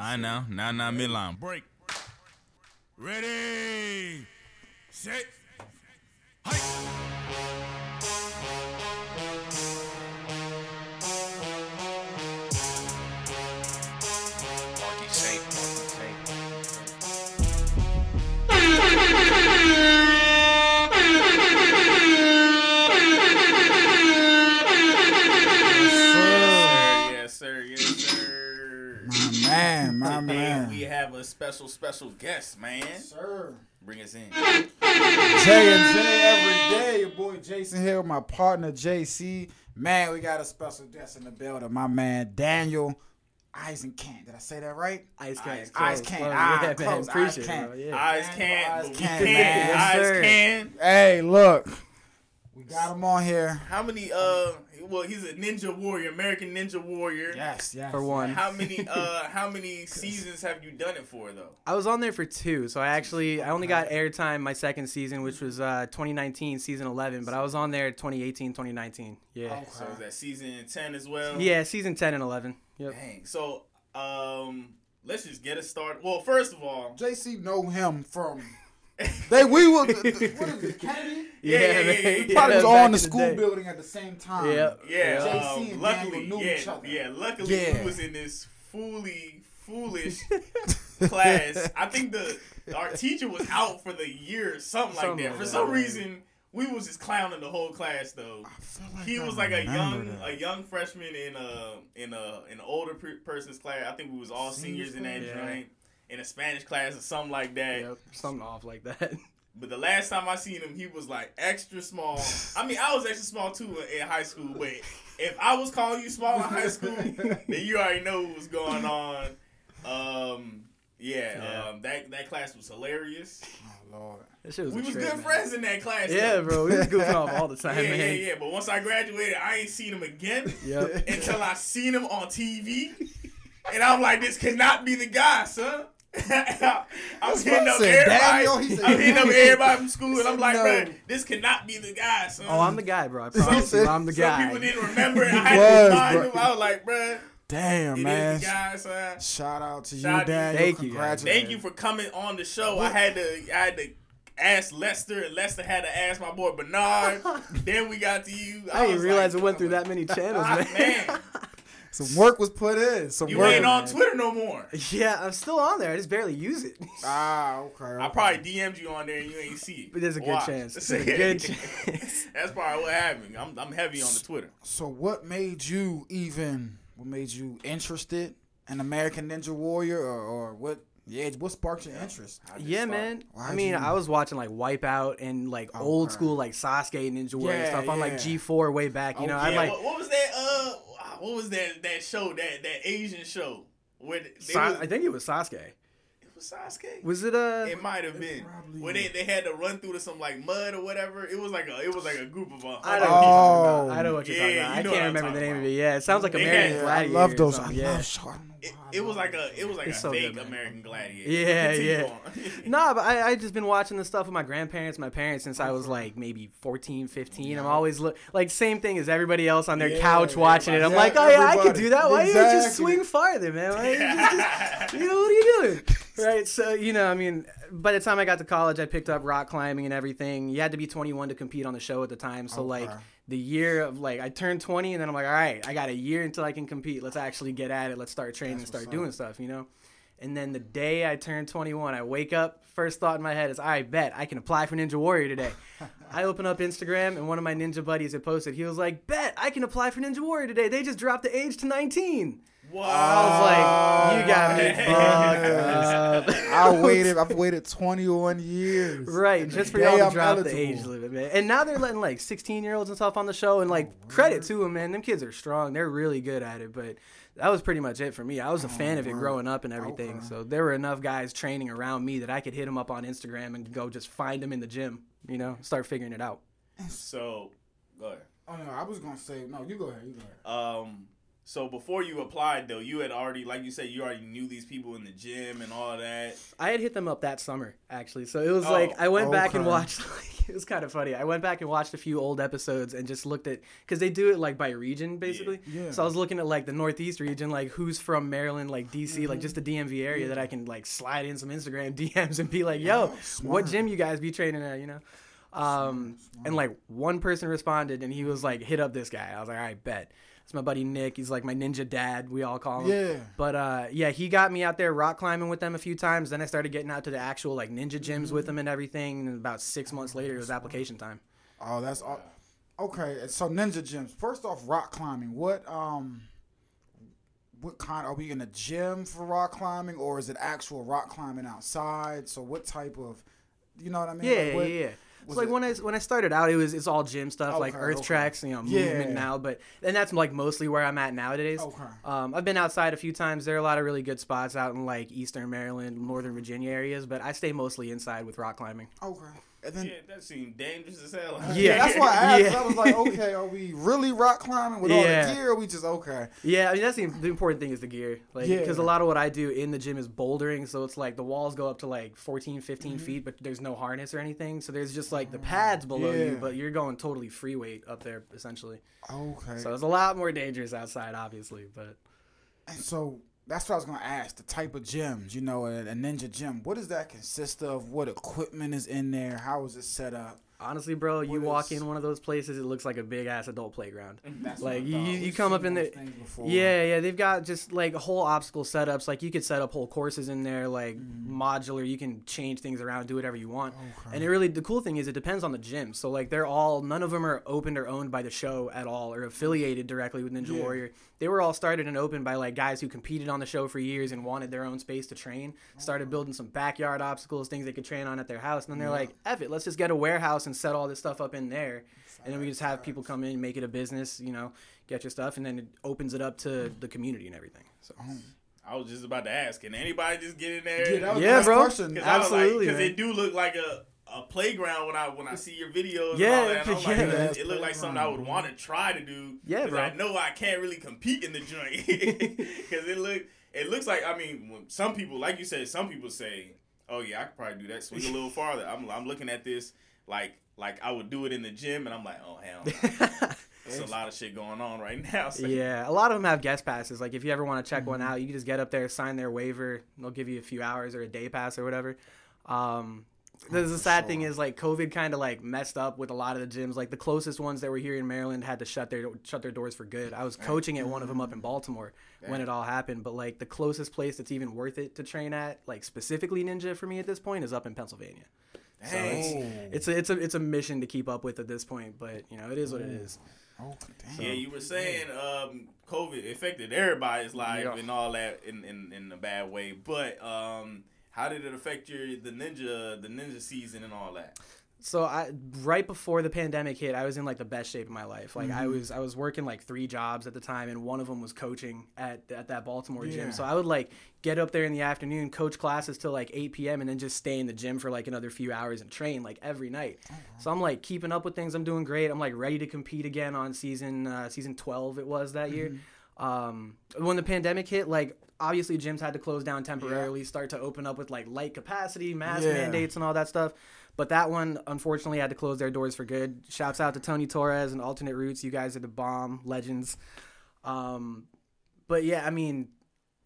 I know. Now, midline. Break. Ready. Set. Man. We have a special guest, man. Yes, sir. Bring us in. J&J every day. Your boy Jason here with my partner JC. Man, we got a special guest in the building. My man Daniel Eiskant. Did I say that right? Eiskant. Eiskant. Hey, look. We got him on here. How many well, he's a Ninja Warrior, American Ninja Warrior. Yes. For one. How many seasons have you done it for, though? I was on there for two, so I only got airtime my second season, which was 2019, season 11, but I was on there 2018, 2019. Yeah. Okay. So is that season 10 as well? Yeah, season 10 and 11. Yep. Dang. So, let's just get it started. Well, first of all, JC know him from... Academy? Yeah. We probably was all in the school building at the same time. Yeah. JC and Daniel knew each other. Luckily, we was in this foolish class. I think our teacher was out for the year or something like that. For some reason, we was just clowning the whole class though. I feel like he was like a young freshman in an older person's class. I think we was all seniors in that joint. In a Spanish class or something like that. Yep, something off like that. But the last time I seen him, he was like extra small. I mean, I was extra small too in high school, but if I was calling you small in high school, then you already know what was going on. That class was hilarious. Oh, Lord. That shit was good friends in that class. Yeah, though. Bro. We was goofing off all the time, man. Yeah. But once I graduated, I ain't seen him again until I seen him on TV. And I'm like, this cannot be the guy, son. I'm hitting up everybody from school, and I'm like, bro, this cannot be the guy, son. Oh, I'm the guy, bro. I promise you, I'm the guy. Some people didn't remember. I had to remind him. I was like, bro. Damn, man. Is the guy, son. Shout out to you, Dad. Thank you. Thank you for coming on the show. What? I had to asked Lester, and Lester had to ask my boy Bernard. Then we got to you. I didn't realize it went through that many channels, man. Some work was put in. Ain't on Twitter no more. Yeah, I'm still on there. I just barely use it. Okay. I probably DM'd you on there and you ain't see it. But there's a good chance. That's probably what happened. I'm heavy on the Twitter. So what made you interested in American Ninja Warrior or what? Yeah, what sparked your interest? Man. I was watching like Wipeout and like old school like Sasuke Ninja Warrior stuff on like G4 way back. What was that? What was that show? That Asian show? I think it was Sasuke. It was Sasuke. Was it It might have been. When they had to run through to some like mud or whatever. It was like a group of. I know what you're talking about. I can't remember the name of it. Yeah, it sounds like American Gladiator. I love those. It was like a fake American Gladiator. Yeah. But I just been watching this stuff with my grandparents, my parents since I was like maybe 14, 15. Yeah. I'm always like same thing as everybody else on their couch watching it. I'm like, I could do that. Why don't you just swing farther, man? Why don't you just what are you doing? Right. So, by the time I got to college, I picked up rock climbing and everything. You had to be 21 to compete on the show at the time. So the year of I turned 20 and then I'm like, all right, I got a year until I can compete. Let's actually get at it. Let's start training and start doing stuff, And then the day I turned 21, I wake up. First thought in my head is, all right, bet I can apply for Ninja Warrior today. I open up Instagram and one of my ninja buddies had posted. He was like, bet I can apply for Ninja Warrior today. They just dropped the age to 19. Wow. I was like, you got me fucked up. I've waited 21 years. Right, just for y'all to drop the age limit, man. And now they're letting 16-year-olds and stuff on the show and credit to them, man. Them kids are strong. They're really good at it, but that was pretty much it for me. I was a fan of it growing up and everything. Okay. So there were enough guys training around me that I could hit them up on Instagram and go just find them in the gym, start figuring it out. So, go ahead. Oh, no, I was going to say, no, you go ahead. So before you applied, though, you had already, like you said, you already knew these people in the gym and all that. I had hit them up that summer, actually. So it was I went back and watched It was kind of funny. I went back and watched a few old episodes and just looked at, because they do it like by region basically. Yeah. So I was looking at like the Northeast region, like who's from Maryland, like DC, mm-hmm. like just the DMV area that I can like slide in some Instagram DMs and be like, yo, what gym you guys be training at, you know? And like one person responded and he was like, hit up this guy. I was like, all right, bet. It's my buddy Nick. He's like my ninja dad, we all call him. Yeah. But yeah, he got me out there rock climbing with them a few times. Then I started getting out to the actual like ninja gyms mm-hmm. with them and everything. And about 6 months later, it was application time. Oh, that's all. Okay. So ninja gyms. First off, rock climbing. What kind? Are we in a gym for rock climbing, or is it actual rock climbing outside? So what type of, you know what I mean? Yeah, like what, yeah. It's so like when I started out, it's all gym stuff, okay, like earth tracks, you know, movement now. But and that's like mostly where I'm at nowadays. Okay. I've been outside a few times. There are a lot of really good spots out in like Eastern Maryland, Northern Virginia areas, but I stay mostly inside with rock climbing. Okay. And then, yeah, that seemed dangerous as hell. Yeah, that's why I asked. Yeah. I was like, okay, are we really rock climbing with all the gear? Or are we just okay? Yeah, I mean, that's the important thing is the gear. Like, because a lot of what I do in the gym is bouldering, so it's like the walls go up to like 14, 15 mm-hmm. feet, but there's no harness or anything. So there's just like the pads below you, but you're going totally free weight up there, essentially. Okay. So it's a lot more dangerous outside, obviously, but. And so. That's what I was going to ask, the type of gyms, you know, a ninja gym. What does that consist of? What equipment is in there? How is it set up? Honestly, bro, you walk in one of those places, it looks like a big-ass adult playground. That's like, you come up in there. Yeah, they've got just, like, whole obstacle setups. Like, you could set up whole courses in there, like, modular. You can change things around, do whatever you want. Okay. And it really, the cool thing is it depends on the gym. So, like, none of them are opened or owned by the show at all or affiliated directly with Ninja Warrior. They were all started and opened by, like, guys who competed on the show for years and wanted their own space to train, started building some backyard obstacles, things they could train on at their house. And then they're like, F it, let's just get a warehouse and set all this stuff up in there, and then we just have people come in, make it a business, you know, get your stuff, and then it opens it up to the community and everything. So I was just about to ask, can anybody just get in there? Yeah, bro. Absolutely, because it do look like a playground when I see your videos. Yeah, and all that. I'm like, it looked like something I would want to try to do. Yeah, bro. I know I can't really compete in the joint because it looks like, I mean, when some people, like you said, some people say, oh yeah, I could probably do that. Swing a little farther. I'm looking at this. Like I would do it in the gym, and I'm like, oh, hell no. There's a lot of shit going on right now. So. Yeah, a lot of them have guest passes. Like, if you ever want to check one out, you can just get up there, sign their waiver, and they'll give you a few hours or a day pass or whatever. The sad thing is, like, COVID kind of, like, messed up with a lot of the gyms. Like, the closest ones that were here in Maryland had to shut their doors for good. I was coaching at one of them up in Baltimore when it all happened. But, like, the closest place that's even worth it to train at, like, specifically ninja for me at this point, is up in Pennsylvania. So it's a mission to keep up with at this point, but you know it is what it is. Oh, damn. So, yeah, you were saying COVID affected everybody's life and all that in a bad way, but how did it affect the ninja season and all that? So right before the pandemic hit, I was in like the best shape of my life. Like I was working like 3 jobs at the time, and one of them was coaching at that Baltimore gym. So I would like get up there in the afternoon, coach classes till like 8 p.m. and then just stay in the gym for like another few hours and train like every night. So I'm like keeping up with things. I'm doing great. I'm like ready to compete again on season 12. It was that year. When the pandemic hit, like obviously gyms had to close down temporarily, start to open up with like light capacity, mask mandates and all that stuff. But that one, unfortunately, had to close their doors for good. Shouts out to Tony Torres and Alternate Roots. You guys are the bomb, legends. But yeah, I mean,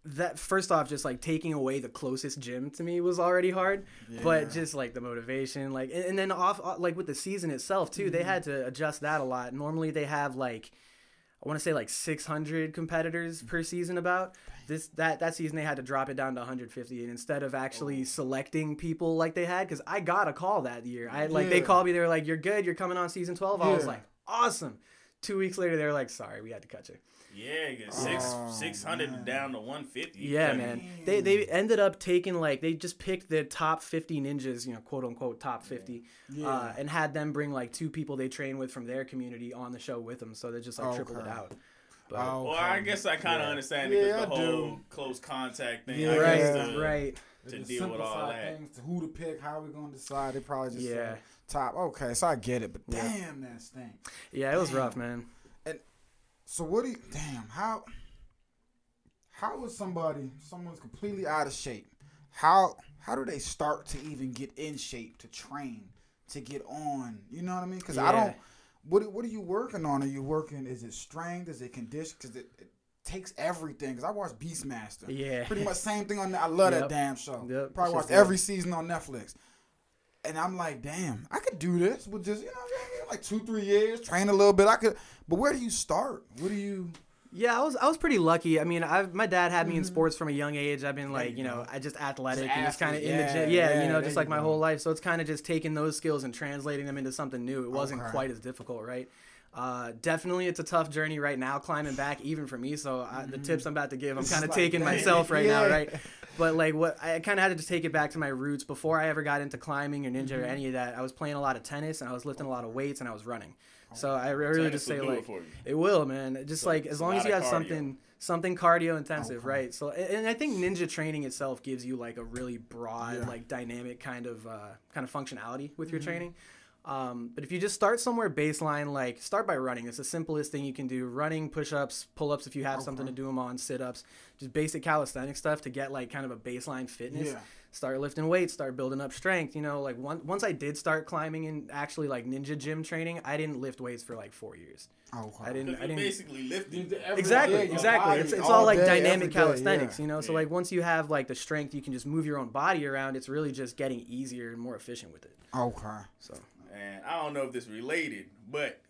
that first off, just like taking away the closest gym to me was already hard. Yeah. But just like the motivation, like, and then like with the season itself too, they had to adjust that a lot. Normally they have like, I want to say like 600 competitors per season about. That season they had to drop it down to 150, and instead of actually selecting people like they had, because I got a call that year. They called me, they were like, you're good, you're coming on season 12. I was like, awesome. 2 weeks later they were like, sorry, we had to cut you. Yeah, you got 600 down to 150. Yeah, like, man. They ended up taking, like, they just picked the top 50 ninjas, you know, quote-unquote top 50, and had them bring, like, 2 people they train with from their community on the show with them. So they just, like, tripled it out. But, well, I guess I kind of understand because the whole close contact thing. Yeah, right. To deal with all that. Things, who to pick, how we're going to decide. They probably just said top. Okay, so I get it, but damn, that stinks. Yeah, it was rough, man. So what do you, how would someone's completely out of shape, how do they start to even get in shape to train to get on. You know what I mean? Because I don't. What are you working on? Are you working? Is it strength? Is it condition? Because it takes everything. Because I watched Beastmaster. Yeah. Pretty much same thing on. I love that damn show. Yep. Probably watched every season on Netflix. And I'm like, damn, I could do this with just, you know what I mean? Like 2-3 years, train a little bit. I could. But where do you start? What do you? Yeah, I was pretty lucky. I mean, my dad had me in sports from a young age. I've been like, you know, I just athletic and just kind of in the gym. Yeah, you know, just like my whole life. So it's kind of just taking those skills and translating them into something new. It wasn't quite as difficult, right? Definitely, it's a tough journey right now, climbing back even for me. So the tips I'm about to give, I'm kind of like, taking myself right now, right? But like what I kind of had to just take it back to my roots. Before I ever got into climbing or ninja or any of that, I was playing a lot of tennis and I was lifting a lot of weights and I was running. So I really just say like, it will, man. Just so like as long as you got something cardio intensive, right? So and I think ninja training itself gives you like a really broad, like dynamic kind of functionality with your training. But if you just start somewhere baseline, like start by running. It's the simplest thing you can do. Running, push-ups, pull-ups if you have something to do them on, sit-ups, just basic calisthenic stuff to get like kind of a baseline fitness. Yeah. Start lifting weights, start building up strength. You know, like once I did start climbing and actually like ninja gym training, I didn't lift weights for like 4 years. Oh, wow. I didn't basically lift exactly. It's all like dynamic calisthenics, you know? So like once you have like the strength, you can just move your own body around. It's really just getting easier and more efficient with it. Okay. So, and I don't know if this related, but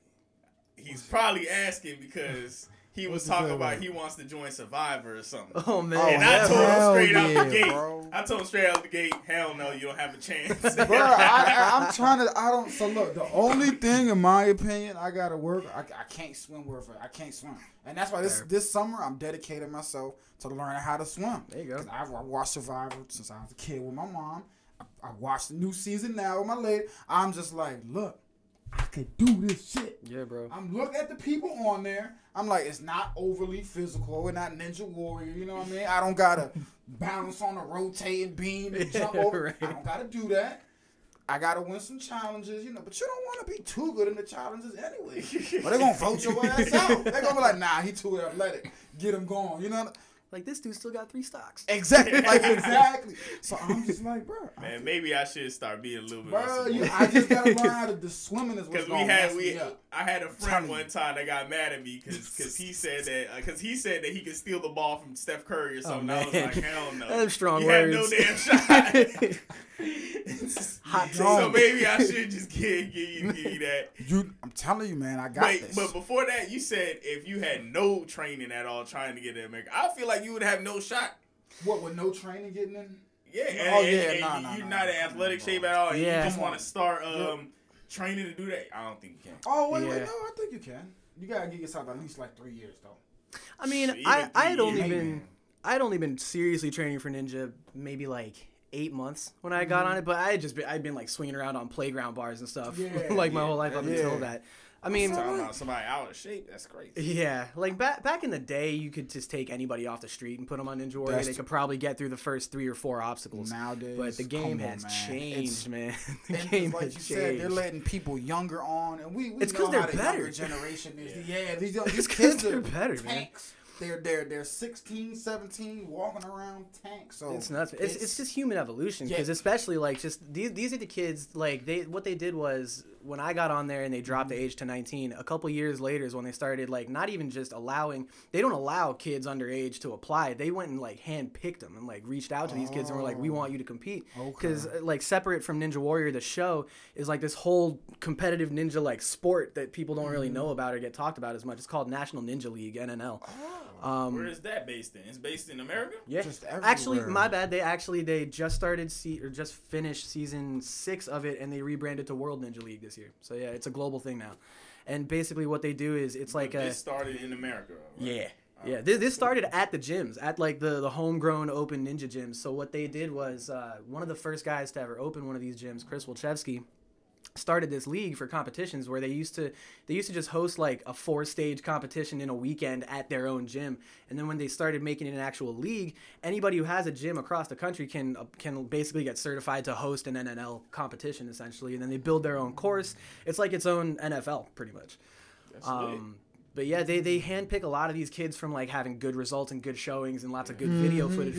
he's probably asking because he was talking about he wants to join Survivor or something. Oh, man. And I told him straight out the gate. Bro. I told him straight out the gate, hell no, you don't have a chance. Bro, I'm trying to, I don't, so look, the only thing, in my opinion, I got to work, I can't swim wherever, I can't swim. And that's why this summer, I'm dedicating myself to learning how to swim. There you go. I've watched Survivor since I was a kid with my mom. I watched the new season now with my lady. I'm just like, look. I could do this shit. Yeah, bro. I'm looking at the people on there. I'm like, it's not overly physical. We're not Ninja Warrior. You know what I mean? I don't got to bounce on a rotating beam and jump over. Right. I don't got to do that. I got to win some challenges, you know. But you don't want to be too good in the challenges anyway. But they're going to vote your ass out. They're going to be like, nah, he too athletic. Get him going. You know what I mean? Like, this dude still got 3 stocks. Exactly. Like, exactly. So I'm just like, bro. Man, maybe I should start being a little bit more. Bro, I just got to learn how to swimming is what's going on. Because I had a friend one time that got mad at me because he said that he could steal the ball from Steph Curry or something. Oh, I was like, hell no. That's strong words. He had no damn shot. Hot so maybe I should just give you that. I'm telling you, man, I got this. But before that, you said if you had no training at all trying to get to America, I feel like you would have no shot. What, with no training getting in? Yeah. You're not in athletic shape at all. Yeah. You just want to start training to do that. I don't think you can. Oh, wait, no, I think you can. You got to give yourself at least like 3 years, though. I mean, I'd only been seriously training for ninja maybe like 8 months when I got on it, but I'd been like swinging around on playground bars and stuff my whole life up until that. I mean, talking about somebody out of shape, that's crazy. Yeah, like back in the day, you could just take anybody off the street and put them on Ninja Warrior. They could probably get through the first 3 or 4 obstacles. Nowadays, but the game has changed, man. The game like has you changed. Said, they're letting people younger on, and we it's because they're better. Generation is these kids are better, tanks. Man. They're 16, 17, walking around tanks. So it's nuts. It's just human evolution because especially like just these are the kids like what they did was when I got on there and they dropped the age to 19, a couple years later is when they started like not even just allowing they don't allow kids underage to apply. They went and like hand picked them and like reached out to these kids and were like, we want you to compete because like separate from Ninja Warrior, the show is like this whole competitive ninja like sport that people don't really know about or get talked about as much. It's called National Ninja League, NNL. Where is that based in? It's based in America? Yeah. Just actually, my bad. They just started just finished season 6 of it and they rebranded to World Ninja League this year. So yeah, it's a global thing now. And basically what they do is it's like this started in America, right? Yeah. Yeah, this started at the gyms, at like the homegrown open ninja gyms. So what they did was one of the first guys to ever open one of these gyms, Chris Wilczewski, started this league for competitions where they used to just host like a 4-stage competition in a weekend at their own gym. And then when they started making it an actual league, anybody who has a gym across the country can basically get certified to host an NNL competition essentially. And then they build their own course. It's like its own NFL pretty much. That's But yeah, they handpick a lot of these kids from like having good results and good showings and lots of good video footage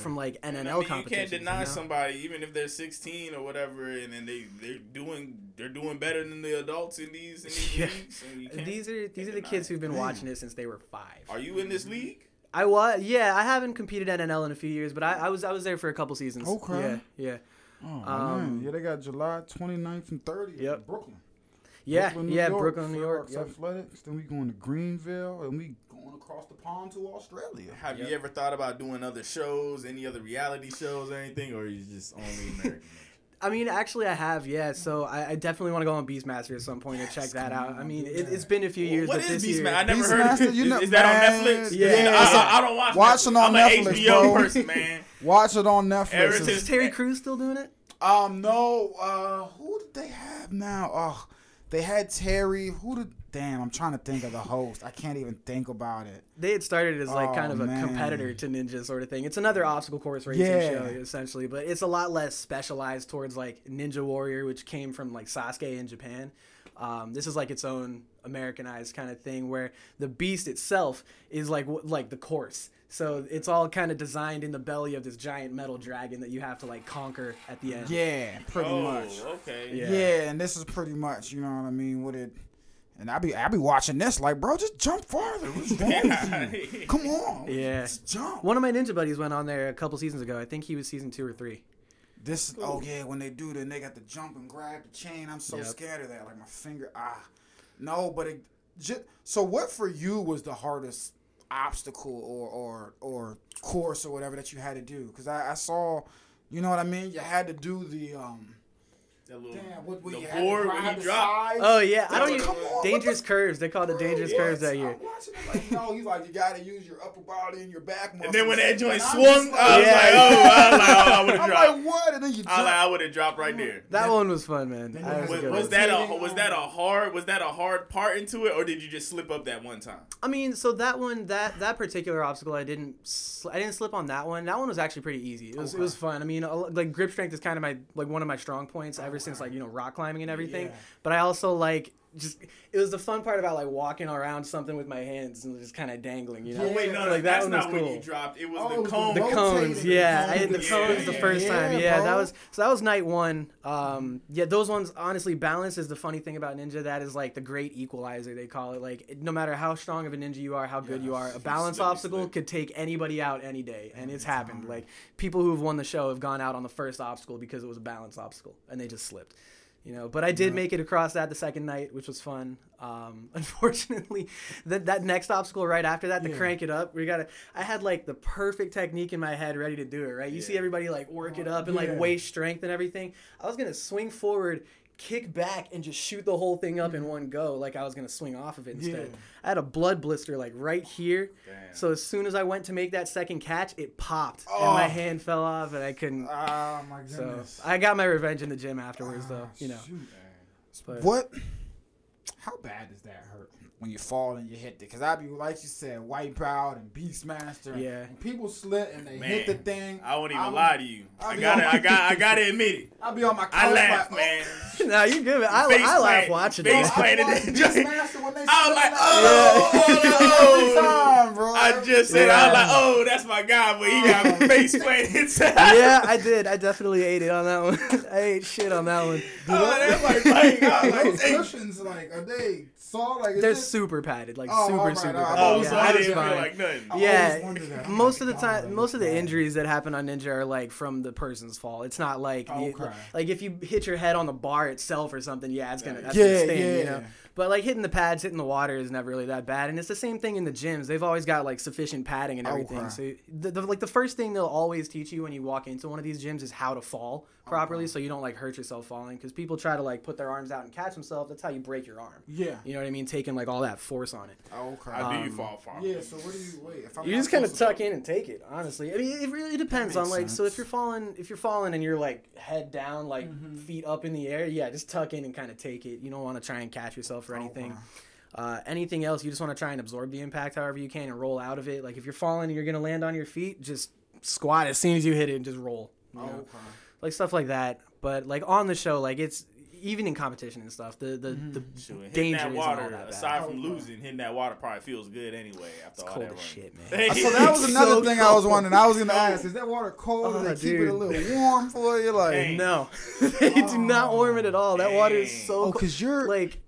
from like NNL competitions. You can't deny somebody, even if they're 16 or whatever, and then they're doing better than the adults in these leagues. And these are the kids who've been watching it since they were 5. Are you in this league? I was. Yeah, I haven't competed NNL in a few years, but I was there for a couple seasons. Okay. Yeah. Oh, man. Yeah, they got July 29th and 30th in Brooklyn. Yeah, Brooklyn, New York. Athletics. Then we going to Greenville, and we going across the pond to Australia. Have you ever thought about doing other shows, any other reality shows or anything, or are you just only American? I mean, actually, I have, yeah. So I definitely want to go on Beastmaster at some point and check that out. I mean, it's been a few years. What is Beastmaster? I never heard of it. Is that on Netflix? Yeah. I don't watch Netflix. Watch it on Netflix, HBO person, man. Watch it on Netflix. Is Terry Crews still doing it? No. Who did they have now? Oh. They had Terry. Damn, I'm trying to think of the host. I can't even think about it. They had started as like kind of a competitor to Ninja sort of thing. It's another obstacle course racing show, essentially, but it's a lot less specialized towards like Ninja Warrior, which came from like Sasuke in Japan. This is like its own Americanized kind of thing where the beast itself is like the course. So it's all kind of designed in the belly of this giant metal dragon that you have to like conquer at the end. Yeah, pretty much. Okay. Yeah. And this is pretty much, you know what I mean, with it. And I be watching this like, bro, just jump farther. What's wrong with you? Come on. Yeah. Just jump. One of my ninja buddies went on there a couple seasons ago. I think he was season 2 or 3. This is, when they do that, they got to jump and grab the chain. I'm so scared of that. Like my finger, no, but it just, so what for you was the hardest obstacle or course or whatever that you had to do? Because I saw, you know what I mean, you had to do the the board when you drop. Oh yeah, I don't use dangerous curves. They called it dangerous curves that year. Like, no, you like you gotta use your upper body and your back muscles. And then when that joint swung, I was like, I would have dropped. I'm like, what? And then you dropped. I would have dropped right there. That one was fun, man. Was that a hard part into it, or did you just slip up that one time? I mean, so that one, that particular obstacle, I didn't slip on that one. That one was actually pretty easy. It was fun. I mean, like grip strength is kind of my like one of my strong points. Since like, you know, rock climbing and everything, but I also like just it was the fun part about like walking around something with my hands and just kind of dangling, you know. Wait, no, like that one was cool. When you dropped, it was the cone. The cones, yeah. I hit the cones the first time. Yeah, that was night one. Those ones honestly, balance is the funny thing about ninja. That is like the great equalizer, they call it. Like no matter how strong of a ninja you are, how good you are, a balance obstacle could take anybody out any day, and it's happened. Like people who have won the show have gone out on the first obstacle because it was a balance obstacle and they just slipped. You know, but I did make it across that the second night, which was fun. Unfortunately, that next obstacle right after that, to crank it up, I had like the perfect technique in my head ready to do it, right? You see everybody like work it up and like waist strength and everything. I was going to swing forward, kick back, and just shoot the whole thing up in one go, like I was going to swing off of it instead. I had a blood blister like right here. Damn. So as soon as I went to make that second catch, it popped and my hand fell off and I couldn't. Oh my goodness. So I got my revenge in the gym afterwards though, you know. But how bad does that hurt when you fall and you hit it? Because I be like you said, Wipeout and Beastmaster. Yeah. And people slip and they hit the thing. I won't even lie to you. I gotta admit it. I'll be on my couch. I laugh, man. Nah, you good. I laugh watching it. Beastmaster when they slip. I was like, every time, bro. I just said, I was like, that's my guy, but he got face planted. Yeah, I did. I definitely ate it on that one. I ate shit on that one. Cushions, like, are they soft? Like, they're super padded, like super padded. So I didn't feel like nothing. Yeah, most of the time, most of the injuries that happen on Ninja are like from the person's fault. It's not like like if you hit your head on the bar itself or something, that's gonna sting, you know. But like hitting the pads, hitting the water is never really that bad, and it's the same thing in the gyms. They've always got like sufficient padding and everything. So the first thing they'll always teach you when you walk into one of these gyms is how to fall properly, so you don't like hurt yourself falling. Because people try to like put their arms out and catch themselves. That's how you break your arm. Yeah, you know what I mean? Taking like all that force on it. How do you fall from? Yeah. So what do you wait? If I'm you just kind of tuck in and take it. Honestly, I mean, it really depends on like. So if you're falling and you're like head down, like feet up in the air, just tuck in and kind of take it. You don't want to try and catch yourself or anything. Anything else, you just want to try and absorb the impact however you can and roll out of it. Like if you're falling and you're going to land on your feet, just squat as soon as you hit it and just roll, you know? Like stuff like that. But like on the show, like it's even in competition and stuff, the danger hitting that water, isn't all that bad. Aside from losing, hitting that water probably feels good anyway. After it's all cold that as shit, man. So that was another thing I was wondering. I was gonna ask, is that water cold? Or they keep it a little warm for you? Like no, they do not warm it at all. That water is so cold. Because you're like.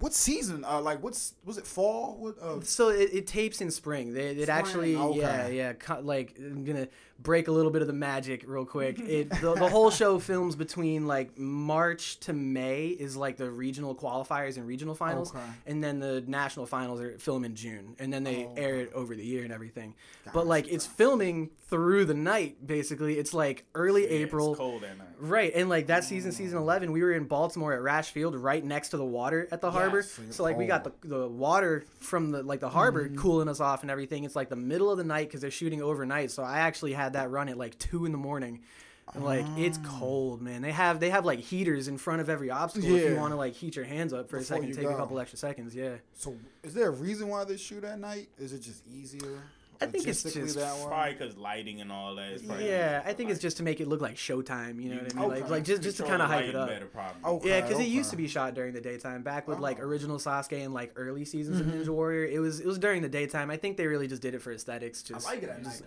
What season? Was it fall? So it tapes in spring. It actually, okay. I'm gonna break a little bit of the magic real quick. The whole show films between like March to May is like the regional qualifiers and regional finals, and then the national finals are film in June, and then they air it over the year and everything. Gosh, but like it's filming through the night basically. It's like early April. It's cold at night. Right, and like that season 11, we were in Baltimore at Rash Field, right next to the water at the harbor. So like we got the water from the harbor cooling us off and everything. It's like the middle of the night because they're shooting overnight. So I actually had that run at like 2 a.m. And like it's cold, man. They have like heaters in front of every obstacle if you want to like heat your hands up for a second, take a couple extra seconds. Yeah. So is there a reason why they shoot at night? Is it just easier? I think it's just probably because lighting and all that. I think it's just to make it look like showtime. You know what I mean? Okay. Like just to kind of hype it up. Because it used to be shot during the daytime. Back with like original Sasuke and like early seasons of Ninja Warrior, it was during the daytime. I think they really just did it for aesthetics. I like it at night.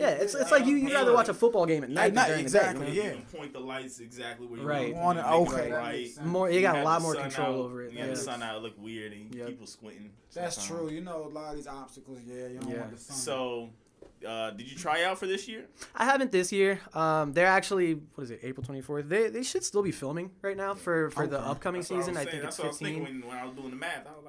It's like you'd rather watch a football game at night. Exactly. Yeah. Point the lights exactly where you want it. Okay. More. You got a lot more control over it. Yeah. The sun out look weird and people squinting. That's true. You know a lot of these obstacles. Yeah. You don't want. So, did you try out for this year? I haven't this year. They're actually, what is it, April 24th? They should still be filming right now for the upcoming season. I think it's 15. That's what I was thinking when I was doing the math. I was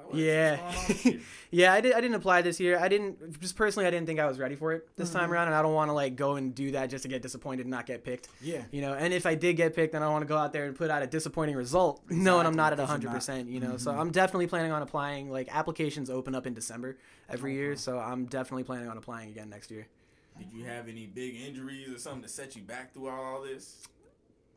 like, I didn't apply this year. I didn't think I was ready for it this time around, and I don't want to like go and do that just to get disappointed and not get picked. Yeah. You know, and if I did get picked, then I don't want to go out there and put out a disappointing result knowing I'm not at 100%, you know. So I'm definitely planning on applying. Like applications open up in December every year, so I'm definitely planning on applying again next year. Did you have any big injuries or something to set you back through all this?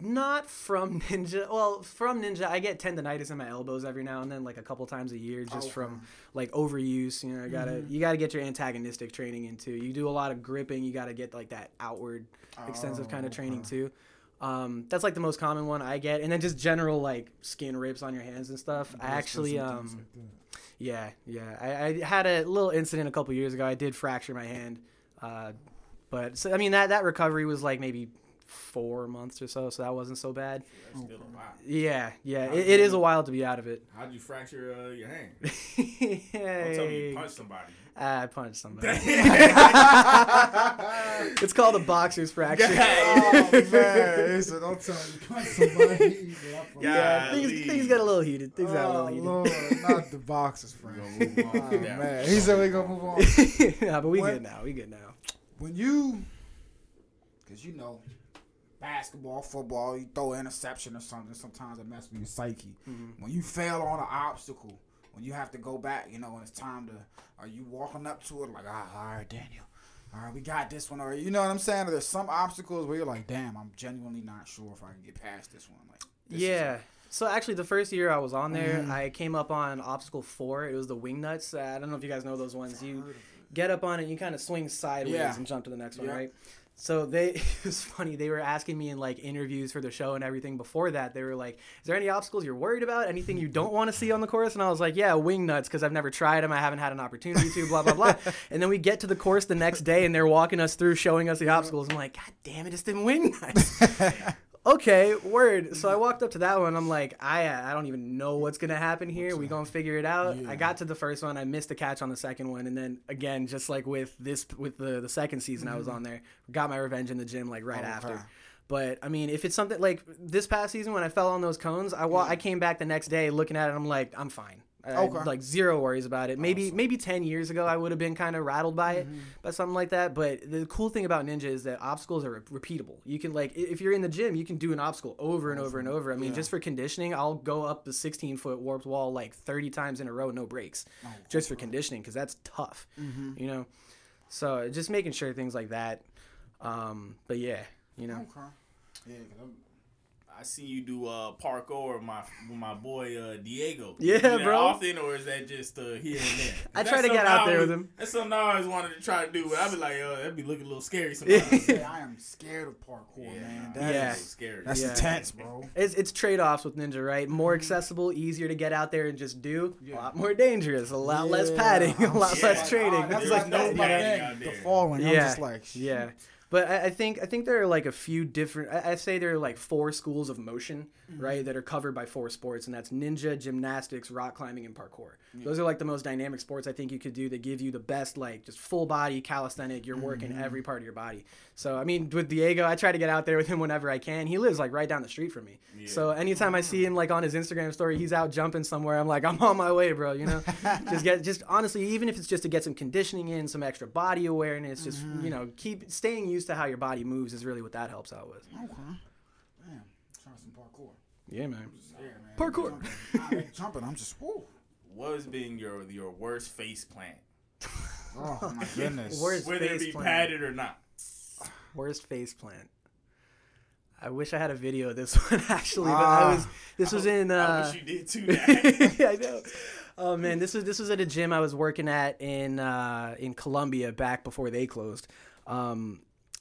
Not from Ninja. Well, from Ninja, I get tendinitis in my elbows every now and then, like a couple times a year, just from like overuse. You know, you gotta get your antagonistic training in too. You do a lot of gripping. You gotta get like that outward, extensive kind of training too. That's like the most common one I get, and then just general like skin rips on your hands and stuff. I actually I had a little incident a couple years ago. I did fracture my hand, but so I mean that recovery was like maybe 4 months or so that wasn't so bad. That's still a lot. It is a while to be out of it. How'd you fracture your hand? Don't tell me you punched somebody. I punched somebody. It's called a boxer's fracture. So don't tell me you punched somebody. Things got a little heated. Lord, not the boxer's fracture. He said we're gonna move on. Nah, but we good now. When you, because you know, basketball, football, you throw an interception or something, sometimes it messes with your psyche. Mm-hmm. When you fail on an obstacle, when you have to go back, you know, when it's time to, are you walking up to it like, all right, Daniel, all right, we got this one, or you know what I'm saying? There's some obstacles where you're like, damn, I'm genuinely not sure if I can get past this one. Like, this is. So actually, the first year I was on there, I came up on obstacle 4. It was the wing nuts. I don't know if you guys know those ones. You get up on it, you kind of swing sideways and jump to the next one, right? So it was funny, they were asking me in like interviews for the show and everything before that, they were like, is there any obstacles you're worried about? Anything you don't want to see on the course? And I was like, yeah, wing nuts, because I've never tried them, I haven't had an opportunity to, blah, blah, blah. And then we get to the course the next day and they're walking us through, showing us the obstacles. I'm like, God damn it, it's them wing nuts. Okay, word. So I walked up to that one. I'm like, I don't even know what's going to happen here. We going to figure it out. Yeah. I got to the first one. I missed the catch on the second one. And then, again, just like with the second season I was on there, got my revenge in the gym like right after. But, I mean, if it's something like this past season when I fell on those cones, I came back the next day looking at it. I'm like, I'm fine. Like zero worries about it. Maybe 10 years ago I would have been kind of rattled by it, by something like that. But the cool thing about Ninja is that obstacles are repeatable. You can, like, if you're in the gym, you can do an obstacle over and over and over. I mean, just for conditioning, I'll go up the 16-foot warped wall like 30 times in a row, no breaks, just for conditioning, because that's tough, you know. So just making sure things like that. But yeah, you know. Okay. Yeah, I seen you do parkour with my boy Diego. Yeah, you do that often, or is that just here and there? I try to get out there with him. That's something I always wanted to try to do. But I be like, that'd be looking a little scary sometimes. Yeah, I am scared of parkour, man. That is scary. That's intense, bro. It's trade-offs with Ninja, right? More accessible, easier to get out there and just do. Yeah. A lot more dangerous, a lot less padding, a lot less training. That's like no padding out there. The falling, I'm just like, shit. Yeah. But I think there are like a few different. I say there are like 4 schools of motion, mm-hmm. right, that are covered by 4 sports, and that's ninja, gymnastics, rock climbing, and parkour. Yeah. Those are like the most dynamic sports I think you could do that give you the best like just full body calisthenic. You're working every part of your body. So I mean, with Diego, I try to get out there with him whenever I can. He lives like right down the street from me. Yeah. So anytime I see him like on his Instagram story, he's out jumping somewhere. I'm like, I'm on my way, bro. You know, just honestly, even if it's just to get some conditioning in, some extra body awareness, just keep staying used to how your body moves is really what that helps out with. Okay. Man, trying some parkour. Yeah, man. Parkour. Jumping. I'm just, whoa. What has been your worst face plant? Oh, my goodness. Whether it be padded or not. Worst face plant. I wish I had a video of this one, actually. But this was in... I wish you did, too. Yeah, I know. Oh, man. This was at a gym I was working at in Columbia back before they closed.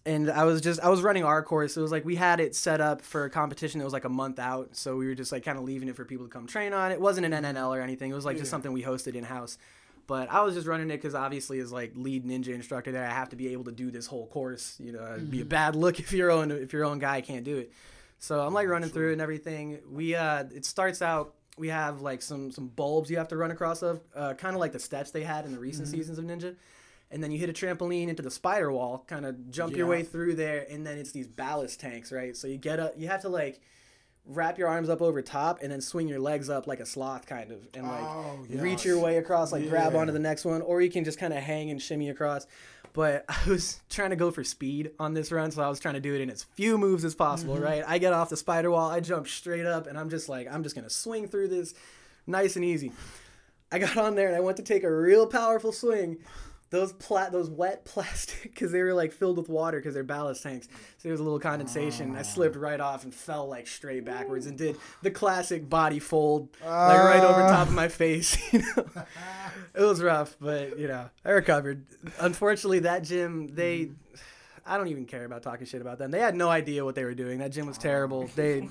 And I was running our course. It was like we had it set up for a competition that was like a month out. So we were just like kind of leaving it for people to come train on. It wasn't an NNL or anything. It was like just something we hosted in-house. But I was just running it because obviously as like lead ninja instructor there, I have to be able to do this whole course. You know, it'd be a bad look if your own guy can't do it. So I'm like running through it and everything. We it starts out. We have like some bulbs you have to run across of, kind of like the steps they had in the recent seasons of Ninja. And then you hit a trampoline into the spider wall, kind of jump your way through there, and then it's these ballast tanks, right? So you get up, you have to like wrap your arms up over top, and then swing your legs up like a sloth, kind of, and like reach your way across, like grab onto the next one, or you can just kind of hang and shimmy across. But I was trying to go for speed on this run, so I was trying to do it in as few moves as possible, right? I get off the spider wall, I jump straight up, and I'm just like, I'm just gonna swing through this, nice and easy. I got on there and I went to take a real powerful swing. Those wet plastic, because they were like filled with water because they're ballast tanks. So there was a little condensation. I slipped right off and fell like straight backwards and did the classic body fold, like right over top of my face. You know, it was rough, but you know, I recovered. Unfortunately, that gym, I don't even care about talking shit about them. They had no idea what they were doing. That gym was terrible. They,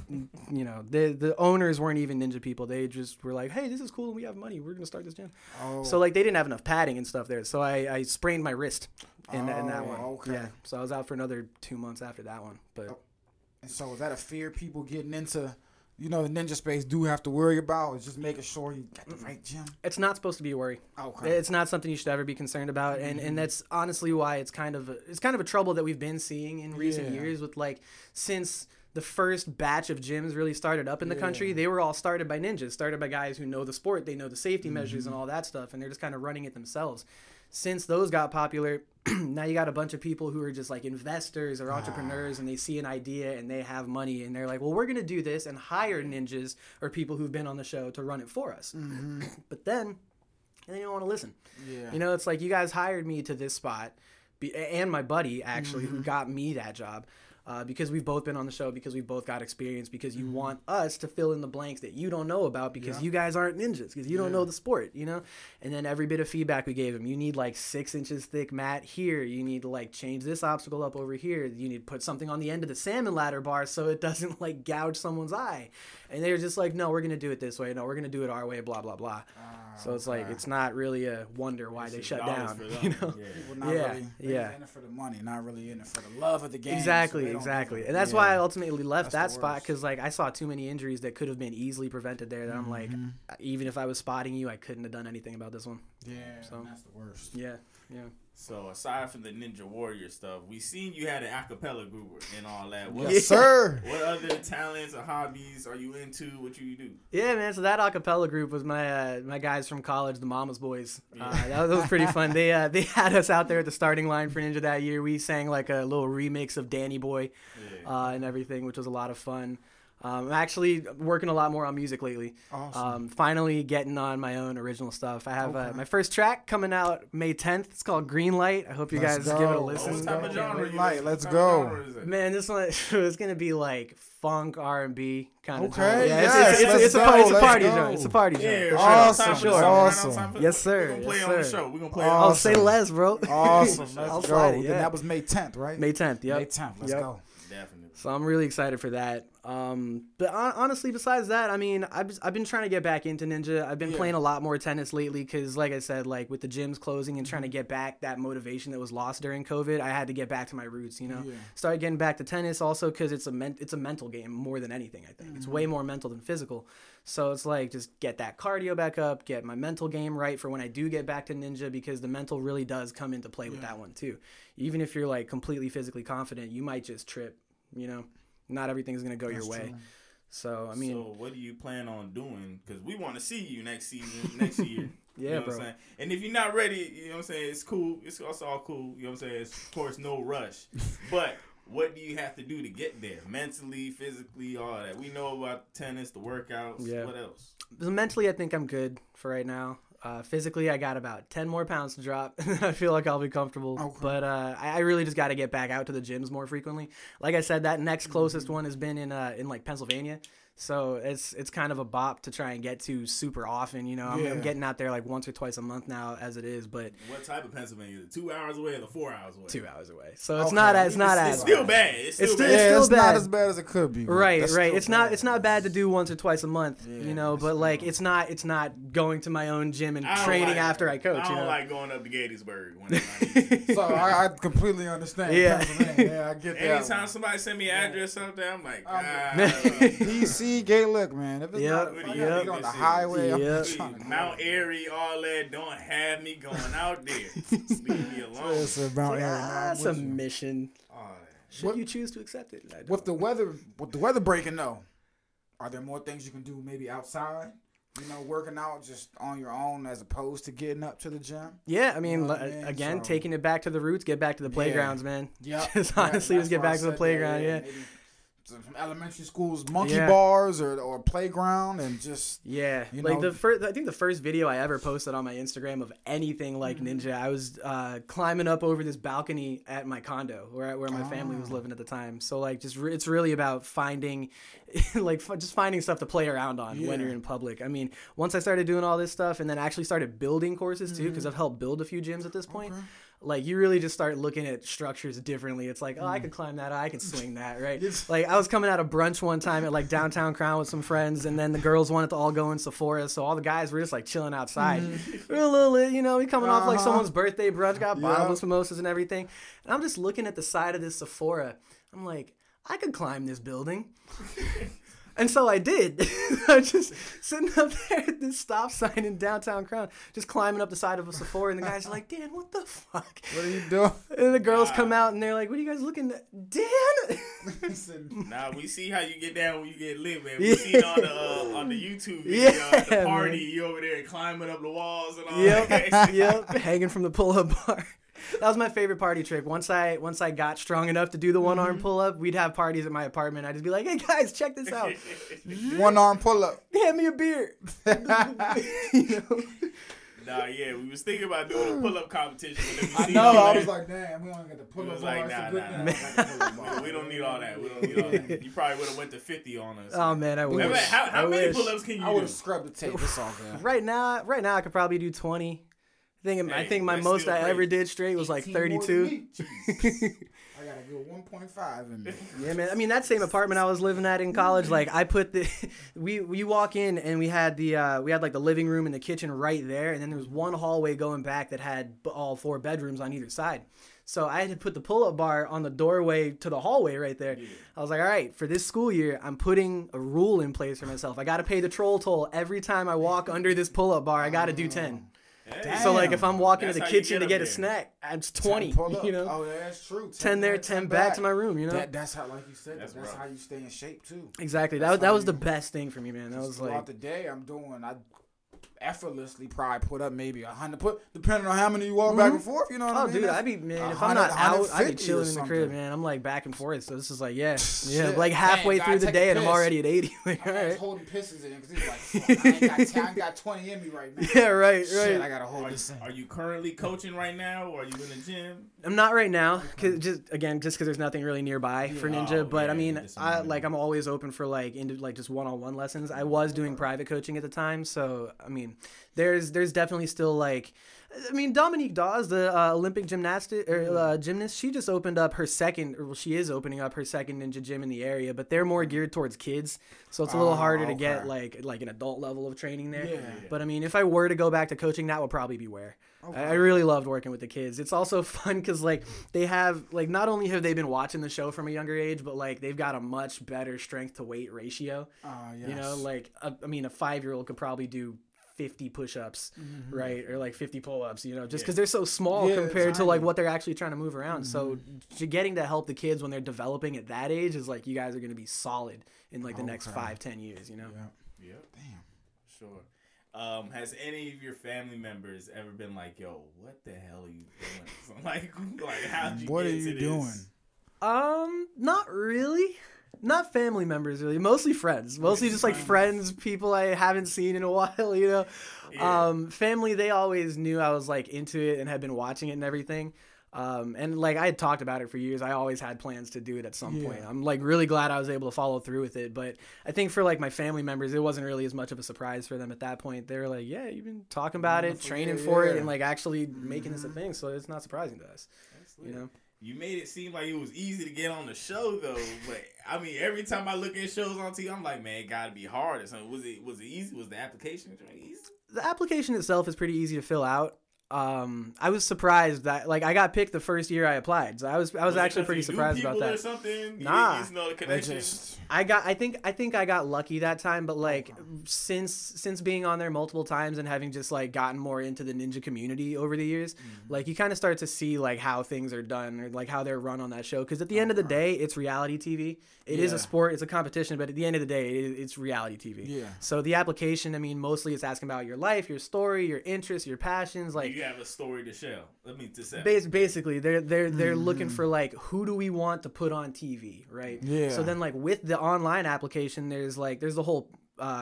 you know, the owners weren't even ninja people. They just were like, hey, this is cool. We have money. We're going to start this gym. Oh. So, like, they didn't have enough padding and stuff there. So I sprained my wrist in that one. Okay. Yeah. So I was out for another 2 months after that one. But and so is that a fear people getting into, you know, the ninja space do have to worry about? Is just making sure you got the right gym? It's not supposed to be a worry. Okay. It's not something you should ever be concerned about, and that's honestly why it's kind of a trouble that we've been seeing in recent years with like since the first batch of gyms really started up in the country. They were all started by ninjas, started by guys who know the sport. They know the safety measures and all that stuff, and they're just kind of running it themselves. Since those got popular, now you got a bunch of people who are just like investors or entrepreneurs and they see an idea and they have money and they're like, well, we're going to do this and hire ninjas or people who've been on the show to run it for us. Mm-hmm. But then they don't want to listen. Yeah. You know, it's like you guys hired me to this spot and my buddy actually who got me that job. Because we've both been on the show, because we've both got experience, because you want us to fill in the blanks that you don't know about because you guys aren't ninjas, because you don't know the sport, you know? And then every bit of feedback we gave him, you need like 6 inches thick mat here. You need to like change this obstacle up over here. You need to put something on the end of the salmon ladder bar so it doesn't like gouge someone's eye. And they were just like, no, we're going to do it this way. No, we're going to do it our way, blah, blah, blah. So it's like, it's not really a wonder why they shut down, you know? People not really in it for the money, not really in it for the love of the game. Exactly. And that's why I ultimately left that spot because, like, I saw too many injuries that could have been easily prevented there that I'm like, even if I was spotting you, I couldn't have done anything about this one. Yeah, so that's the worst. Yeah. So, aside from the Ninja Warrior stuff, we seen you had an a cappella group and all that. Yes, sir. What other talents or hobbies are you into? What you do? Yeah, man. So, that a cappella group was my guys from college, the Mama's Boys. That was pretty fun. They had us out there at the starting line for Ninja that year. We sang like a little remix of Danny Boy and everything, which was a lot of fun. I'm actually working a lot more on music lately. Awesome. Finally getting on my own original stuff. I have my first track coming out May 10th. It's called Green Light. I hope you guys give it a listen. What type of genre Light. Let's go. Man, this one is going to be like funk, R&B kind of genre. Yeah, yes, it's a party genre. It's a party genre. Yeah, awesome. Sure. Awesome. Yes, sir. We're going to play on the show. We're going to play on the show. Say less, bro. Awesome. Let's go. That was May 10th, right? May 10th, yep. May 10th. Let's go. Definitely. So I'm really excited for that. But honestly, besides that, I mean, I've been trying to get back into ninja. I've been playing a lot more tennis lately because, like I said, like with the gyms closing and trying to get back that motivation that was lost during COVID, I had to get back to my roots, you know. Yeah. Started getting back to tennis also because it's a mental game more than anything, I think. Mm-hmm. It's way more mental than physical. So it's like just get that cardio back up, get my mental game right for when I do get back to ninja because the mental really does come into play with that one too. Even if you're like completely physically confident, you might just trip, you know. Not everything's going to go your way. True. So, I mean. So, what do you plan on doing? Because we want to see you next season, next year. Yeah, you know bro. What I'm and if you're not ready, you know what I'm saying? It's cool. It's all cool. You know what I'm saying? It's, of course, no rush. But what do you have to do to get there? Mentally, physically, all that. We know about tennis, the workouts. Yeah. What else? Mentally, I think I'm good for right now. Physically, I got about 10 more pounds to drop. I feel like I'll be comfortable. Okay. But I really just got to get back out to the gyms more frequently. Like I said, that next closest one has been in like Pennsylvania. So it's kind of a bop to try and get to super often. You know, I'm getting out there like once or twice a month now as it is. But what type of Pennsylvania? 2 hours away or 4 hours away? 2 hours away. So it's not as bad. It's still bad. Not as bad as it could be. Right, right. It's not bad to do once or twice a month. Yeah, you know, but like bad. it's not going to my own gym and training after I coach. I don't like going up to Gettysburg. When so I completely understand. Yeah, I get that. Anytime somebody send me an address up there, I'm like, DC. Gay look, man. If it's not on the highway, Mount Airy, all that. Don't have me going out there. Leave me alone. That's a mission. Should you choose to accept it? With the weather breaking, though, are there more things you can do maybe outside? You know, working out just on your own as opposed to getting up to the gym. Yeah, I mean, again, taking it back to the roots, get back to the playgrounds, man. Yeah, just honestly, just get back to the playground. Yeah. From elementary schools, monkey bars or playground, and just you know. Like I think the first video I ever posted on my Instagram of anything like ninja, I was climbing up over this balcony at my condo where my family was living at the time. So like, just it's really about finding, like just finding stuff to play around on when you're in public. I mean, once I started doing all this stuff, and then actually started building courses too, because I've helped build a few gyms at this point. Okay. Like, you really just start looking at structures differently. It's like, oh, I could climb that. I could swing that, right? Like, I was coming out of brunch one time at, like, downtown Crown with some friends, and then the girls wanted to all go in Sephora, so all the guys were just, like, chilling outside. You know, we coming off, like, someone's birthday brunch, got bottomless mimosas and everything. And I'm just looking at the side of this Sephora. I'm like, I could climb this building. And so I did. I was just sitting up there at this stop sign in downtown Crown, just climbing up the side of a Sephora. And the guys are like, Dan, what the fuck? What are you doing? And the girls come out and they're like, what are you guys looking at? Dan? Listen, we see how you get down when you get lit, man. We see it on the YouTube video, the party, man. You over there climbing up the walls and all that. Yep, hanging from the pull-up bar. That was my favorite party trick. Once I got strong enough to do the one-arm pull-up, we'd have parties at my apartment. I'd just be like, hey, guys, check this out. One-arm pull-up. Hand me a beer. You know? We was thinking about doing a pull-up competition. I was like, damn, we don't get the pull-up. Like, nah. We don't need all that. You probably would have went to 50 on us. Oh, man, I wish. How many pull-ups can you do? I would have scrubbed the tape. It's all good. Right now, I could probably do 20. I think my most I ever did straight was like 32. I gotta go 1.5 in there. Yeah, man. I mean, that same apartment I was living at in college, like I put the we walk in and we had like the living room and the kitchen right there, and then there was one hallway going back that had all four bedrooms on either side. So I had to put the pull-up bar on the doorway to the hallway right there. Yeah. I was like, all right, for this school year, I'm putting a rule in place for myself. I gotta pay the troll toll every time I walk under this pull-up bar. I gotta do 10. Damn. So, like, if I'm walking to the kitchen to get a snack, it's 20, you know? Oh, that's true. 10 there, 10 back to my room, you know? That's how, like you said, that's how you stay in shape, too. Exactly. That was the best thing for me, man. That was, like... Throughout the day, I'm doing... effortlessly probably put up maybe 100, depending on how many you walk back and forth, you know what I mean? Oh, dude, I'd be, man, if I'm not out, I'd be chilling in the crib, man. I'm like back and forth, so this is like, like halfway through the day and I'm already at 80. Like, all right. I was holding pisses in because he's like, I ain't got 20 in me right now. Yeah, right. Shit, I got to hold this in. Are you currently coaching right now or are you in the gym? I'm not right now, just because there's nothing really nearby for Ninja, but I mean, I'm always open for like just one-on-one lessons. I was doing private coaching at the time, so I mean, there's definitely still like, I mean, Dominique Dawes, the Olympic gymnast, she just opened up her second ninja gym in the area, but they're more geared towards kids, so it's a little harder to get like an adult level of training there. Yeah. But I mean, if I were to go back to coaching, that would probably be where. Okay. I really loved working with the kids. It's also fun because, like, they have, like, not only have they been watching the show from a younger age, but, like, they've got a much better strength-to-weight ratio. Yes. You know, like, a 5-year-old could probably do 50 push-ups, right, or, like, 50 pull-ups, you know, just because they're so small compared to, like, what they're actually trying to move around. So getting to help the kids when they're developing at that age is, like, you guys are going to be solid in, like, the next 5-10 years, you know? Yeah. Damn. Sure. Has any of your family members ever been like, "Yo, what the hell are you doing? like how'd you get into this? What are you doing?" Not really. Not family members, really. Mostly friends. Mostly just, like, friends, people I haven't seen in a while, you know? Yeah. Family, they always knew I was, like, into it and had been watching it and everything. And, like, I had talked about it for years. I always had plans to do it at some point. I'm, like, really glad I was able to follow through with it. But I think for, like, my family members, it wasn't really as much of a surprise for them at that point. They were like, yeah, you've been talking about it, training for it, and, like, actually making this a thing. So it's not surprising to us. Absolutely. You know? You made it seem like it was easy to get on the show, though. But, I mean, every time I look at shows on TV, I'm like, man, it got to be hard or something. Was it easy? Was the application easy? The application itself is pretty easy to fill out. I was surprised that, like, I got picked the first year I applied, so I was actually pretty surprised about that. Or something? Nah, I think I got lucky that time, but like since being on there multiple times and having just like gotten more into the ninja community over the years, like you kind of start to see like how things are done or like how they're run on that show, because at the end of the day it's reality TV. It is a sport, it's a competition, but at the end of the day it's reality TV. So the application, I mean, mostly it's asking about your life, your story, your interests, your passions, like you have a story to share. Let me just say. Basically, they're looking for like, who do we want to put on TV, right? Yeah. So then like with the online application, there's the whole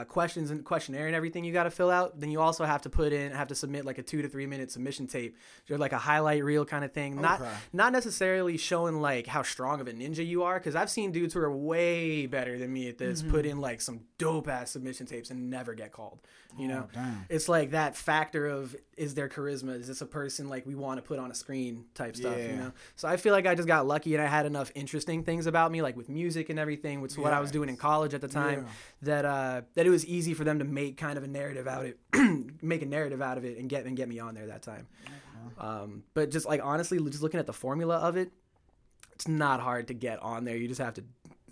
questions and questionnaire and everything you got to fill out. Then you also have to submit like a 2 to 3 minute submission tape. You're like a highlight reel kind of thing. Not necessarily showing like how strong of a ninja you are, because I've seen dudes who are way better than me at this put in like some dope ass submission tapes and never get called. You know, it's like that factor of, is there charisma? Is this a person like we want to put on a screen type stuff? You know, so I feel like I just got lucky and I had enough interesting things about me, like with music and everything, which is what I was doing in college at the time, that it was easy for them to make kind of a narrative out of it, and get me on there that time. But just like honestly, just looking at the formula of it, it's not hard to get on there. You just have to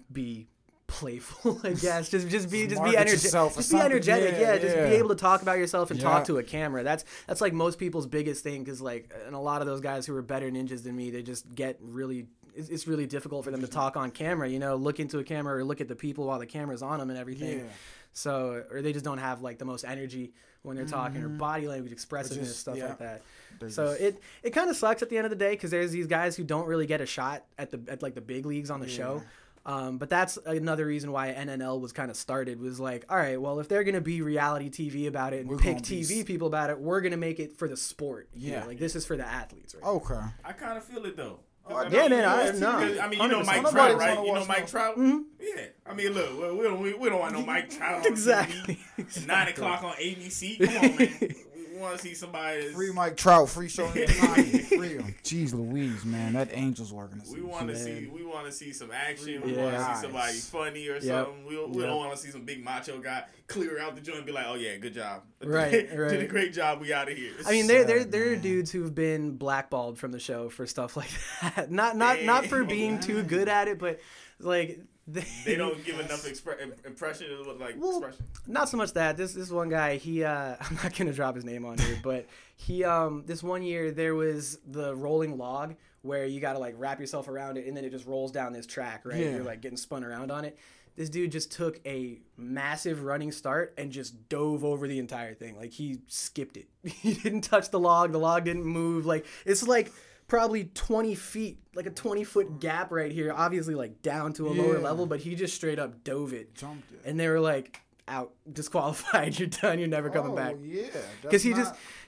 be playful, I guess. Just be energetic. Just be able to talk about yourself and talk to a camera. That's like most people's biggest thing, because like, and a lot of those guys who are better ninjas than me, they just get really. It's really difficult for them to talk on camera. You know, look into a camera or look at the people while the camera's on them and everything. Yeah. So, or they just don't have like the most energy when they're talking, or body language expressiveness, stuff like that. So it kind of sucks at the end of the day, because there's these guys who don't really get a shot at like the big leagues on the show. But that's another reason why NNL was kind of started, was like, all right, well, if they're going to be reality TV about it and pick TV people about it, we're going to make it for the sport. Yeah. You know? Like this is for the athletes. Right? Okay. Now. I kind of feel it though. I mean, you know Mike Trout, right? You know Mike Trout? Mm-hmm. Yeah. I mean, look, we don't want no Mike Trout on exactly. 9 o'clock on ABC. Come on, man. We want to see somebody. Free Mike Trout. Free show. Free him. Jeez Louise, man. That Angels organization. We want to see some action. We want to see somebody funny or something. We don't want to see some big macho guy clear out the joint and be like, oh, yeah, good job. Right. Did a great job. We out of here. I mean, there are dudes who've been blackballed from the show for stuff like that. Not for being too good at it, but like... They don't give enough impression to look like expression. Not so much that. This one guy, he I'm not gonna drop his name on here, but he this one year there was the rolling log where you got to like wrap yourself around it and then it just rolls down this track, right? Yeah. And you're like getting spun around on it. This dude just took a massive running start and just dove over the entire thing. Like, he skipped it. He didn't touch the log. The log didn't move. Like, it's like probably 20 feet, like a 20-foot gap right here, obviously like down to a lower level, but he just straight up dove it. Jumped it. And they were like, out, disqualified, you're done, you're never coming back. Yeah. Because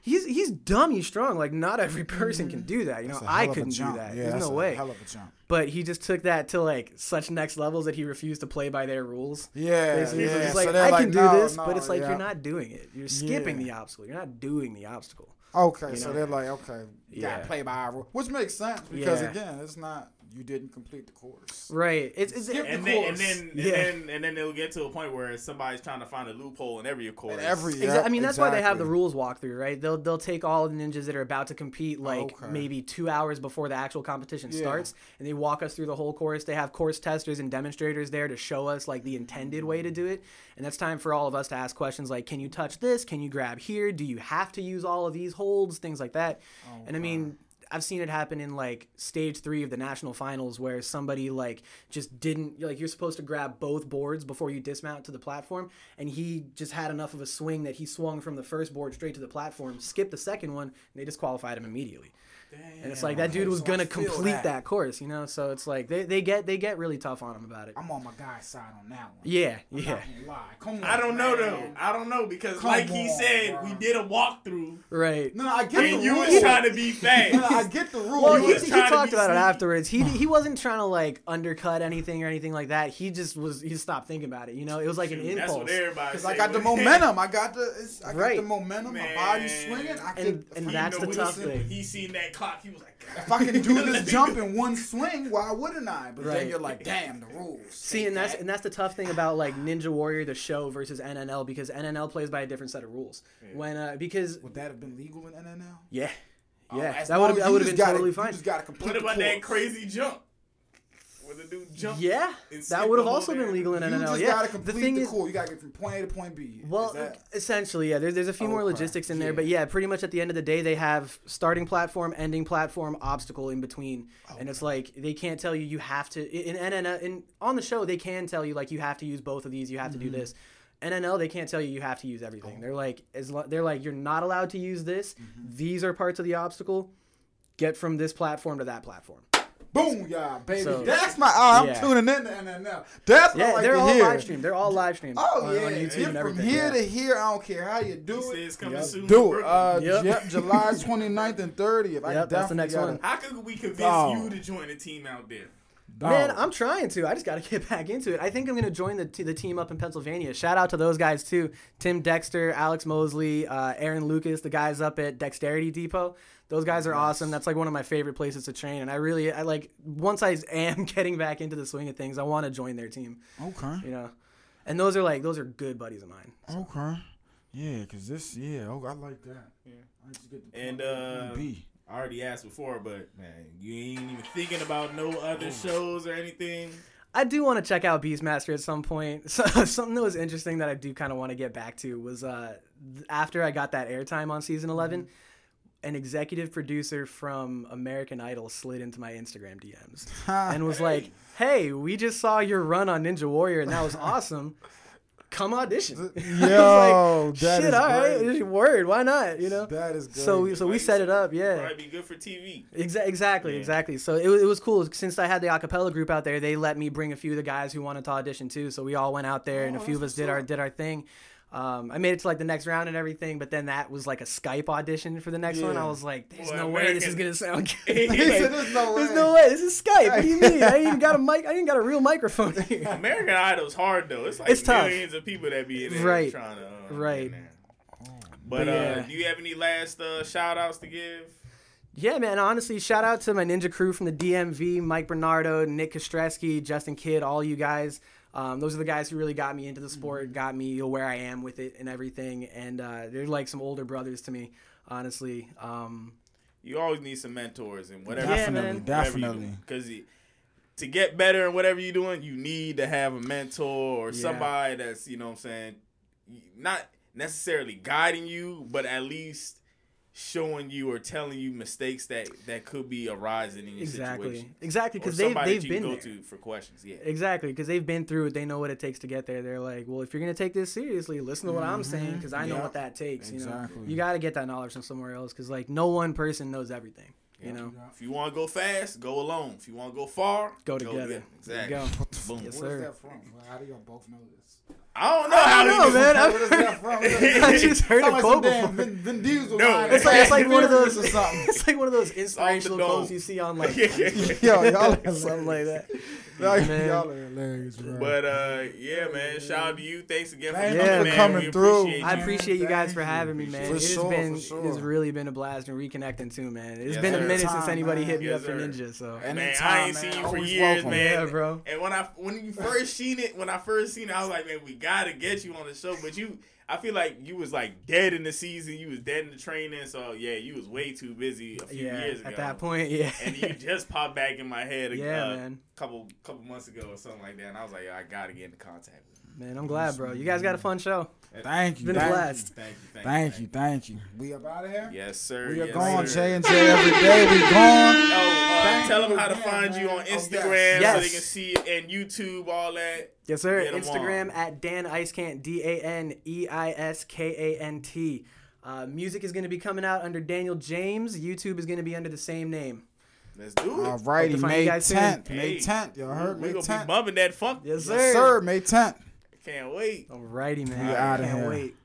he's dumb, he's strong. Like, not every person can do that. You know, I couldn't do that. Yeah, there's no way. Hell of a jump. But he just took that to like such next levels that he refused to play by their rules. Yeah. Basically. Yeah. It's like, so I like, can do this, but it's like you're not doing it. You're skipping the obstacle. You're not doing the obstacle. Okay, you know? So they're like, okay, you gotta play by our rules. Which makes sense because again, it's not you didn't complete the course. Right. It's and then it'll get to a point where somebody's trying to find a loophole in every course. I mean, that's why they have the rules walkthrough, right? They'll take all the ninjas that are about to compete like maybe 2 hours before the actual competition starts, and they walk us through the whole course. They have course testers and demonstrators there to show us like the intended way to do it. And that's time for all of us to ask questions like, can you touch this? Can you grab here? Do you have to use all of these holds? Things like that. Oh, and I mean, I've seen it happen in like stage 3 of the national finals where somebody like just didn't, like, you're supposed to grab both boards before you dismount to the platform, and he just had enough of a swing that he swung from the first board straight to the platform, skipped the second one, and they disqualified him immediately. Damn, and it's like that dude was gonna complete that course, you know. So it's like they get really tough on him about it. I'm on my guy's side on that one. Yeah, yeah. Come on, I don't know though. I don't know because he said, we did a walkthrough. Right. No, I get the rule. And you was trying to be fast. No, I get the rule. Well, he talked about it afterwards. He wasn't trying to like undercut anything or anything like that. He just was. He stopped thinking about it. You know, it was like an impulse. That's what everybody. Because I got the momentum. I got the momentum. My body's swinging. And that's the tough thing. He seen that. He was like, if I can do this jump in one swing, why wouldn't I? But then you're like, damn, the rules. See, and that's the tough thing about like Ninja Warrior, the show, versus NNL, because NNL plays by a different set of rules. Yeah. When because would that have been legal in NNL? Yeah, yeah, that would have been totally fine. You just gotta complete. What about that crazy jump? Where the dude jumped. Yeah, that would have also been legal in NNL. You just gotta complete the course. You gotta get from point A to point B. Well, essentially, yeah. There's a few more logistics in there, but yeah, pretty much at the end of the day, they have starting platform, ending platform, obstacle in between, and it's like they can't tell you have to in NNL. In on the show, they can tell you like you have to use both of these, you have to do this. NNL, they can't tell you have to use everything. They're like, you're not allowed to use this. These are parts of the obstacle. Get from this platform to that platform. Boom, y'all, baby. So, that's my. I'm tuning in to NNL. That's what I like to hear. They're all live streamed. Oh, on YouTube and everything. From here to here, I don't care how you do it. It's coming soon. Do it. July 29th and 30th. That's the next one. How could we convince you to join a team out there? Dog. Man, I'm trying to. I just got to get back into it. I think I'm going to join the team up in Pennsylvania. Shout out to those guys, too. Tim Dexter, Alex Mosley, Aaron Lucas, the guys up at Dexterity Depot. Those guys are awesome. That's like one of my favorite places to train. And I like, once I am getting back into the swing of things, I want to join their team. Okay. You know, and those are good buddies of mine. So. Okay. Yeah, because I like that. Yeah. I just get the and, I already asked before, but man, you ain't even thinking about no other shows or anything. I do want to check out Beastmaster at some point. So, something that was interesting that I do kind of want to get back to was after I got that airtime on season 11, an executive producer from American Idol slid into my Instagram DMs and was like, "Hey, we just saw your run on Ninja Warrior, and that was awesome. Come audition." Yo, like, that shit, is all right. Great. Word, why not? You know, that is good. So we set it up. Yeah, probably be good for TV. Exactly. So it was cool since I had the a cappella group out there. They let me bring a few of the guys who wanted to audition too. So we all went out there, and a few of us did our thing. I made it to like the next round and everything, but then that was like a Skype audition for the next one. I was like, "There's no way this is gonna sound good." He said, "There's no way. This is Skype. What do you mean? I ain't even got a mic. I ain't got a real microphone here." American Idol's hard though. It's like millions of people that be in there trying to. Right. But do you have any last shout outs to give? Yeah, man. Honestly, shout out to my ninja crew from the DMV: Mike Bernardo, Nick Kostreski, Justin Kidd, all you guys. Those are the guys who really got me into the sport, got me where I am with it and everything. And they're like some older brothers to me, honestly. You always need some mentors and whatever. Definitely. Because to get better in whatever you're doing, you need to have a mentor or somebody that's, you know what I'm saying, not necessarily guiding you, but at least showing you or telling you mistakes that could be arising in your situation. Exactly, because they've been there. Or somebody that you can go to for questions, yeah. Exactly, because they've been through it. They know what it takes to get there. They're like, well, if you're going to take this seriously, listen to what I'm saying, because I know what that takes. Exactly. You got to get that knowledge from somewhere else, because like no one person knows everything. Yeah. You know, if you want to go fast, go alone. If you want to go far, go together. Exactly. Boom. Yes, sir. Where's that from? How do y'all both know this? I don't know, man. I just heard a quote before. It's like one of those. It's like one of those inspirational quotes you see on like. Yo, y'all are something like that. Y'all are hilarious, bro. But yeah, man. Shout out to you. Thanks again for coming through. I appreciate you guys for having me, man. It's really been a blast and reconnecting too, man. It's been a minute since anybody hit me up for Ninja. So man, I ain't seen you for years, man. Bro. And when I first seen it, I was like, man, we gotta get you on the show. But I feel like you was like dead in the season. You was dead in the training. So yeah, you was way too busy a few years ago. At that point, yeah. And you just popped back in my head a couple months ago or something like that. And I was like, I gotta get into contact with you. Man, I'm glad, bro. You guys got a fun show. Thank you. It's been a blast. Thank you. We up out of here? Yes, sir. We are gone, J&J every day. We gone. Tell them how to find you on Instagram so they can see it, and YouTube, all that. Yes, sir. Instagram at Dan Eiskant, DANEISKANT. Music is going to be coming out under Daniel James. YouTube is going to be under the same name. Let's do it. All righty, May 10th. May 10th. Y'all heard me? We're going to be bumping that funk. Yes, sir. May 10th. Can't wait. All righty, man. We out of here. Can't wait.